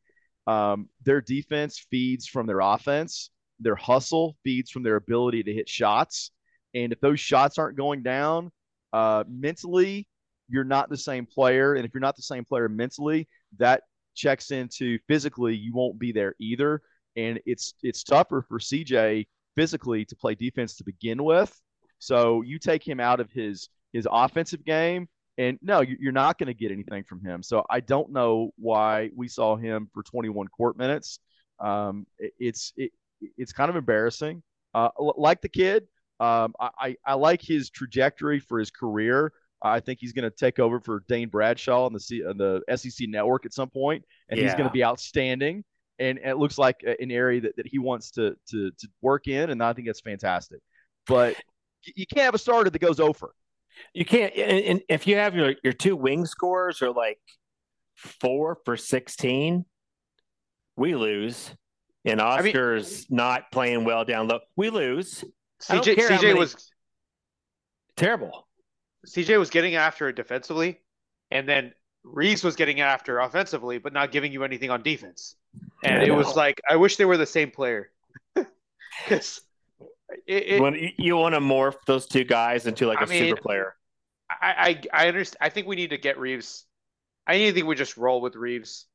their defense feeds from their offense. Their hustle feeds from their ability to hit shots. And if those shots aren't going down mentally, you're not the same player. And if you're not the same player mentally, that checks into physically, you won't be there either. And it's tougher for CJ physically to play defense to begin with. So you take him out of his offensive game, and no, you're not going to get anything from him. So I don't know why we saw him for 21 court minutes. It's kind of embarrassing. The kid, I like his trajectory for his career. I think he's going to take over for Dane Bradshaw on the SEC network at some point, and he's going to be outstanding. And it looks like an area that he wants to work in, and I think that's fantastic. But you can't have a starter that goes over. You can't. And if you have your 2 wing scores are 4 for 16, we lose. And Oscar's not playing well down low. We lose. CJ was terrible. CJ was getting after it defensively, and then Reeves was getting after offensively, but not giving you anything on defense. And it was I wish they were the same player. When you want to morph those 2 guys into super player. I understand. I think we need to get Reeves. I think we just roll with Reeves.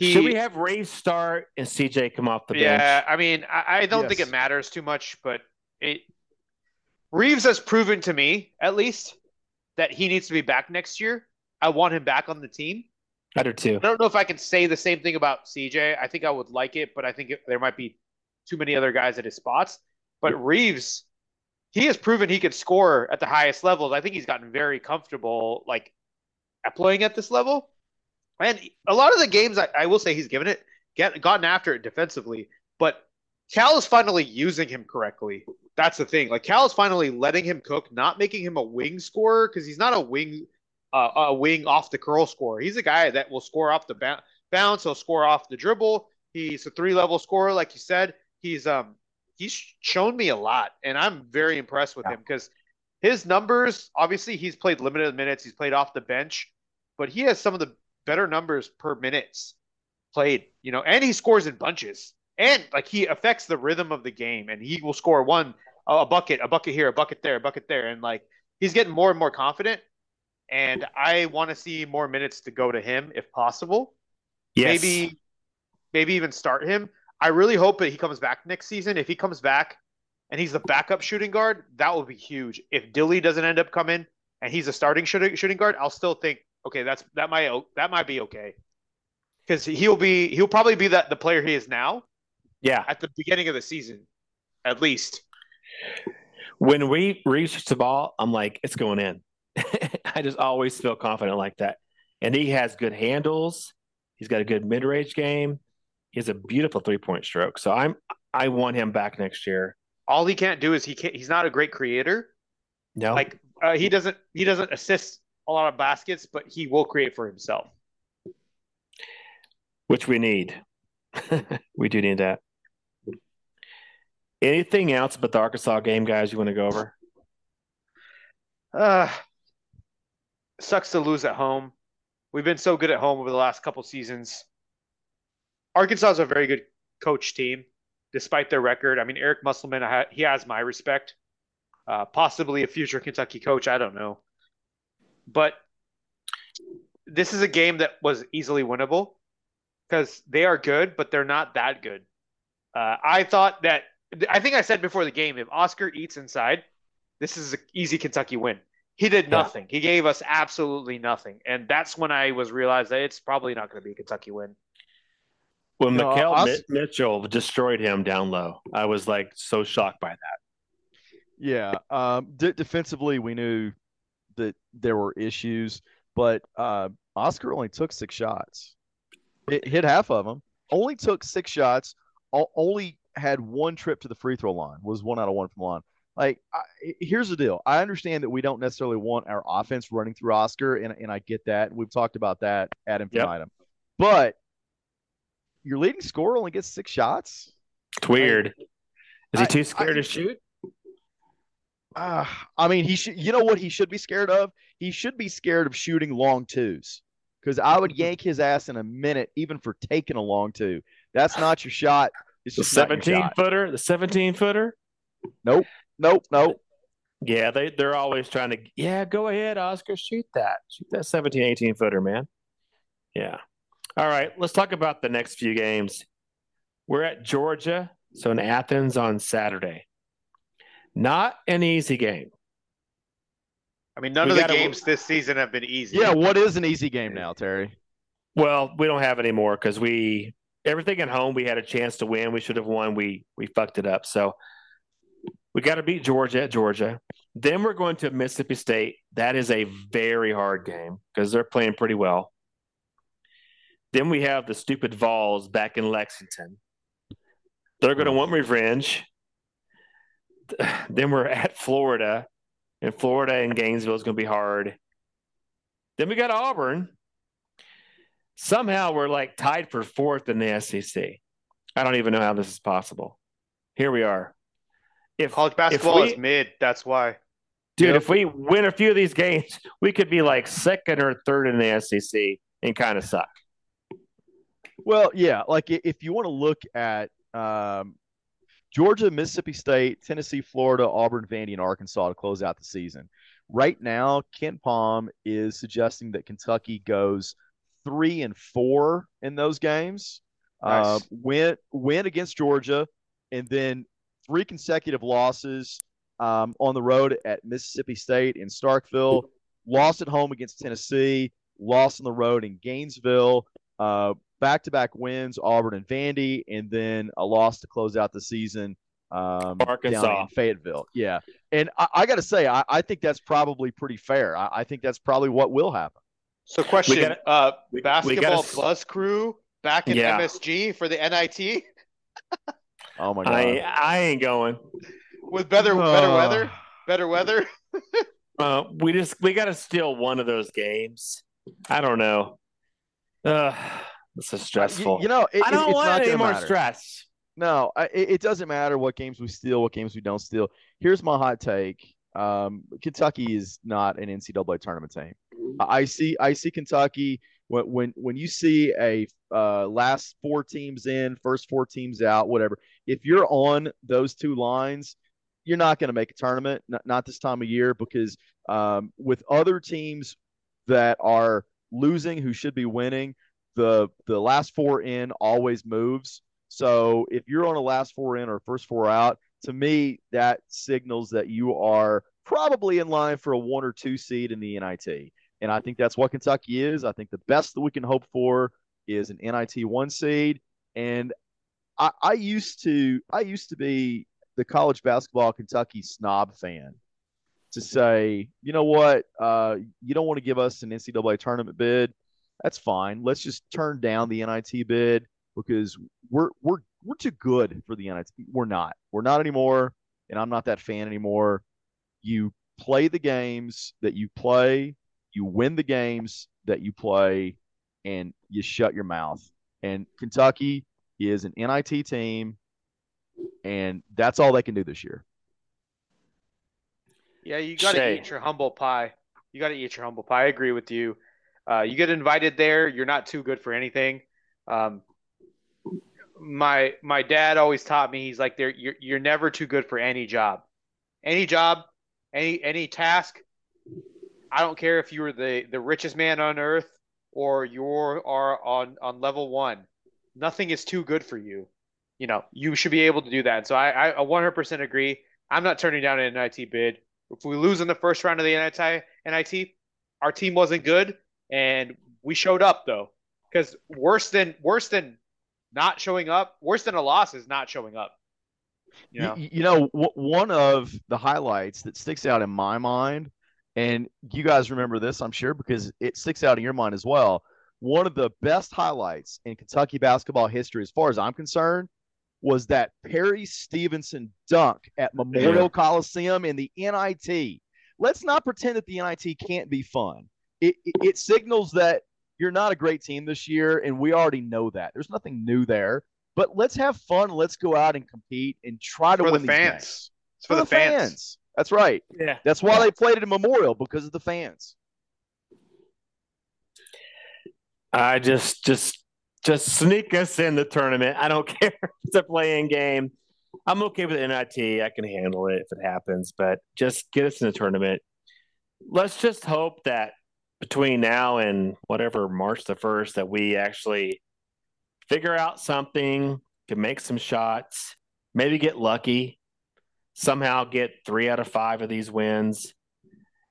Should we have Reeves start and CJ come off the bench? Yeah, I don't think it matters too much, but Reeves has proven to me, at least, that he needs to be back next year. I want him back on the team. I do too. I don't know if I can say the same thing about CJ. I think I would like it, but I think there might be too many other guys at his spots. But Reeves, he has proven he can score at the highest levels. I think he's gotten very comfortable, at playing at this level. And a lot of the games, I will say, he's gotten after it defensively. But Cal is finally using him correctly. That's the thing. Cal is finally letting him cook, not making him a wing scorer, because he's not a wing off the curl scorer. He's a guy that will score off the bounce. He'll score off the dribble. He's a 3-level scorer, like you said. He's shown me a lot, and I'm very impressed with him because his numbers. Obviously, he's played limited minutes. He's played off the bench, but he has some of the better numbers per minutes played. And he scores in bunches. And he affects the rhythm of the game, and he will score a bucket here, a bucket there, and he's getting more and more confident. And I want to see more minutes to go to him if possible. Yes. Maybe even start him. I really hope that he comes back next season. If he comes back, and he's the backup shooting guard, that will be huge. If Dilley doesn't end up coming and he's a starting shooting guard, I'll still think, okay, that might be okay, because he'll probably be the player he is now. Yeah, at the beginning of the season, at least. When we reach the ball, I'm like, it's going in. I just always feel confident like that. And he has good handles. He's got a good mid-range game. He has a beautiful three-point stroke. So I want him back next year. All he can't do is he's not a great creator. No, like he doesn't assist a lot of baskets, but he will create for himself, which we need. We do need that. Anything else but the Arkansas game, guys, you want to go over? Sucks to lose at home. We've been so good at home over the last couple seasons. Arkansas is a very good coach team, despite their record. I mean, Eric Musselman, he has my respect. Possibly a future Kentucky coach, I don't know. But this is a game that was easily winnable because they are good, but they're not that good. I think I said before the game, if Oscar eats inside, this is an easy Kentucky win. He did nothing. He gave us absolutely nothing. And that's when I realized that it's probably not going to be a Kentucky win. When Mitchell destroyed him down low, I was like so shocked by that. Yeah. Defensively, we knew that there were issues, but Oscar only took 6 shots. It hit half of them. Only took 6 shots. Only had 1 trip to the free throw line. Was 1 out of 1 from the line. Like, here's the deal. I understand that we don't necessarily want our offense running through Oscar, and I get that. We've talked about that ad infinitum. Yep. But your leading scorer only gets 6 shots? It's weird. Is he too scared to shoot? I mean, he should. You know what he should be scared of? He should be scared of shooting long twos, because I would yank his ass in a minute even for taking a long two. That's not your shot. It's just the 17-footer? The 17-footer? Nope. Yeah, they're always trying to – yeah, go ahead, Oscar. Shoot that. Shoot that 17, 18-footer, man. Yeah. All right, let's talk about the next few games. We're at Georgia, so in Athens on Saturday. Not an easy game. I mean, none of the games this season have been easy. Yeah, what is an easy game now, Terry? Well, we don't have any more because everything at home we had a chance to win. We should have won. We fucked it up. So we got to beat Georgia at Georgia. Then we're going to Mississippi State. That is a very hard game because they're playing pretty well. Then we have the stupid Vols back in Lexington. They're going to want revenge. Then we're at Florida, and Florida and Gainesville is going to be hard. Then we got Auburn. Somehow we're like tied for 4th in the SEC. I don't even know how this is possible. Here we are. If college basketball is mid, that's why. Dude, if we win a few of these games, we could be like 2nd or 3rd in the SEC and kind of suck. Well, yeah, like if you want to look at Georgia, Mississippi State, Tennessee, Florida, Auburn, Vandy, and Arkansas to close out the season. Right now, Ken Palm is suggesting that Kentucky goes 3-4 in those games. Nice. Win against Georgia, and then 3 consecutive losses on the road at Mississippi State in Starkville, lost at home against Tennessee, lost on the road in Gainesville, back-to-back wins, Auburn and Vandy, and then a loss to close out the season Arkansas. Down in Fayetteville. Yeah. And I got to say, I think that's probably pretty fair. I think that's probably what will happen. So question, basketball plus crew back in MSG for the NIT? Oh, my God. I ain't going. With better weather? We got to steal one of those games. I don't know. This is stressful. I don't want any more stress. No, it doesn't matter what games we steal, what games we don't steal. Here's my hot take: Kentucky is not an NCAA tournament team. I see Kentucky when you see a last 4 teams in, first 4 teams out, whatever. If you're on those 2 lines, you're not going to make a tournament. Not this time of year, because with other teams that are losing who should be winning, the last 4 in always moves. So if you're on a last 4 in or first 4 out, to me, that signals that you are probably in line for a 1 or 2 seed in the NIT. And I think that's what Kentucky is. I think the best that we can hope for is an NIT 1 seed. And I used to be the college basketball Kentucky snob fan, to say, you know what, you don't want to give us an NCAA tournament bid. That's fine. Let's just turn down the NIT bid because we're too good for the NIT. We're not anymore, and I'm not that fan anymore. You play the games that you play, you win the games that you play, and you shut your mouth. And Kentucky is an NIT team, and that's all they can do this year. Yeah, you got to eat your humble pie. I agree with you. You get invited there, you're not too good for anything. My dad always taught me, he's like, you're never too good for any job. Any task. I don't care if you were the richest man on earth or you are on level 1. Nothing is too good for you. You know, you should be able to do that. So I 100% agree. I'm not turning down an NIT bid. If we lose in the first round of the NIT, our team wasn't good, and we showed up, though. Because worse than not showing up, worse than a loss is not showing up. You know, one of the highlights that sticks out in my mind, and you guys remember this, I'm sure, because it sticks out in your mind as well. One of the best highlights in Kentucky basketball history, as far as I'm concerned, was that Perry Stevenson dunk at Memorial Coliseum in the NIT. Let's not pretend that the NIT can't be fun. It signals that you're not a great team this year, and we already know that. There's nothing new there. But let's have fun. Let's go out and compete and try to win these games. It's for the fans. That's right. Yeah. That's why they played it at Memorial, because of the fans. I just sneak us in the tournament. I don't care. It's a play-in game. I'm okay with NIT. I can handle it if it happens, but just get us in the tournament. Let's just hope that between now and whatever, March the 1st, that we actually figure out something, can make some shots, maybe get lucky, somehow get 3 out of 5 of these wins,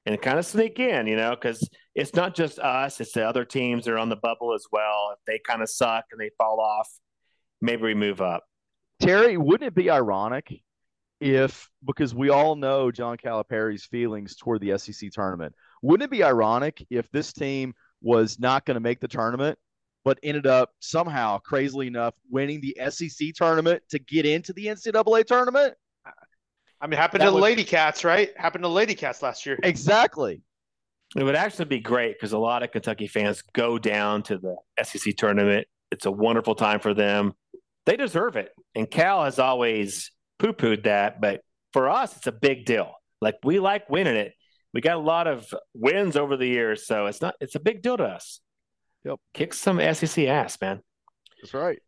and kind of sneak in, you know, because it's not just us, it's the other teams that are on the bubble as well. If they kind of suck and they fall off, maybe we move up. Terry, wouldn't it be ironic if, because we all know John Calipari's feelings toward the SEC tournament, wouldn't it be ironic if this team was not going to make the tournament, but ended up somehow, crazily enough, winning the SEC tournament to get into the NCAA tournament? I mean, Lady Cats, right? Happened to Lady Cats last year. Exactly. It would actually be great because a lot of Kentucky fans go down to the SEC tournament. It's a wonderful time for them. They deserve it. And Cal has always poo-pooed that. But for us, it's a big deal. Like, we like winning it. We got a lot of wins over the years. So it's a big deal to us. Yep. Kick some SEC ass, man. That's right.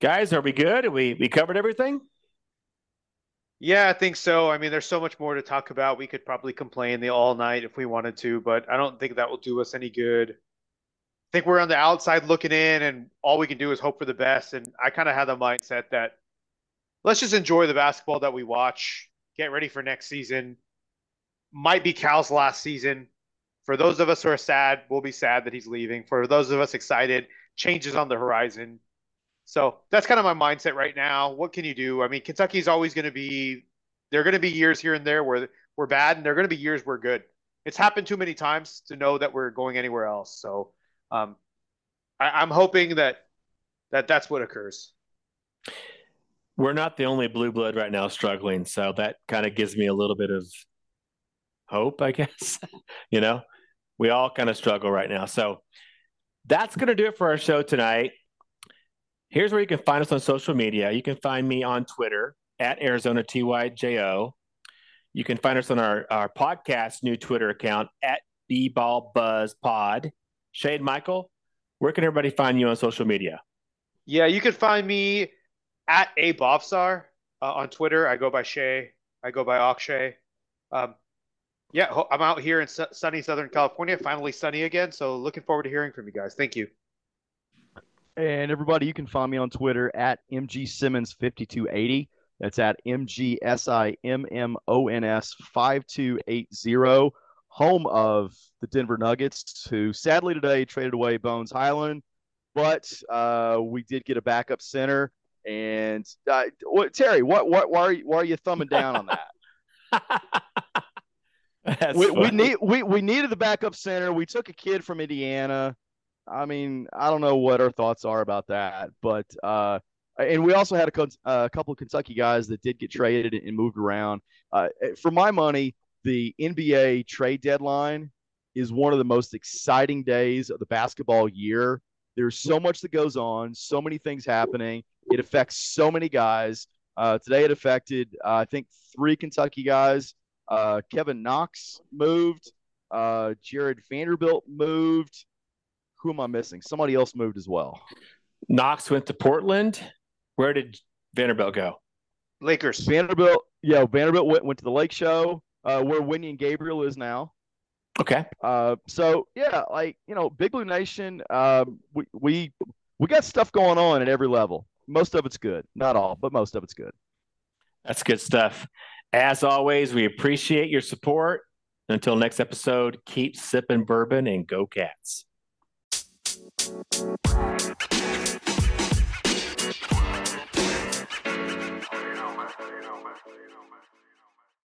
Guys, are we good? We covered everything? Yeah, I think so. I mean, there's so much more to talk about. We could probably complain the all night if we wanted to, but I don't think that will do us any good. I think we're on the outside looking in, and all we can do is hope for the best. And I kind of have the mindset that let's just enjoy the basketball that we watch, get ready for next season. Might be Cal's last season. For those of us who are sad, we'll be sad that he's leaving. For those of us excited, change is on the horizon. So that's kind of my mindset right now. What can you do? I mean, Kentucky's always going to be – there are going to be years here and there where we're bad, and there are going to be years we're good. It's happened too many times to know that we're going anywhere else. So I'm hoping that that's what occurs. We're not the only blue blood right now struggling, so that kind of gives me a little bit of hope, I guess. You know, we all kind of struggle right now. So that's going to do it for our show tonight. Here's where you can find us on social media. You can find me on Twitter at ArizonaTYJO. You can find us on our podcast new Twitter account at BBallBuzzPod. Shay and Michael, where can everybody find you on social media? Yeah, you can find me at ABobsar on Twitter. I go by Shay. I go by Akshay. Yeah, I'm out here in sunny Southern California. Finally sunny again. So looking forward to hearing from you guys. Thank you. And everybody, you can find me on Twitter at MGSimmons5280. That's at MGSIMMONS 5280, home of the Denver Nuggets, who sadly today traded away Bones Highland, but we did get a backup center. And Terry, why are you thumbing down on that? We needed the backup center. We took a kid from Indiana. I mean, I don't know what our thoughts are about that, but and we also had a couple of Kentucky guys that did get traded and moved around. For my money, the NBA trade deadline is one of the most exciting days of the basketball year. There's so much that goes on, so many things happening. It affects so many guys. Today it affected, I think, 3 Kentucky guys. Kevin Knox moved. Jared Vanderbilt moved. Who am I missing? Somebody else moved as well. Knox went to Portland. Where did Vanderbilt go? Lakers. Vanderbilt. Yeah, Vanderbilt went to the Lake Show, where Wendy & Gabriel is now. Okay. So, yeah, like, you know, Big Blue Nation, we got stuff going on at every level. Most of it's good. Not all, but most of it's good. That's good stuff. As always, we appreciate your support. Until next episode, keep sipping bourbon and go Cats.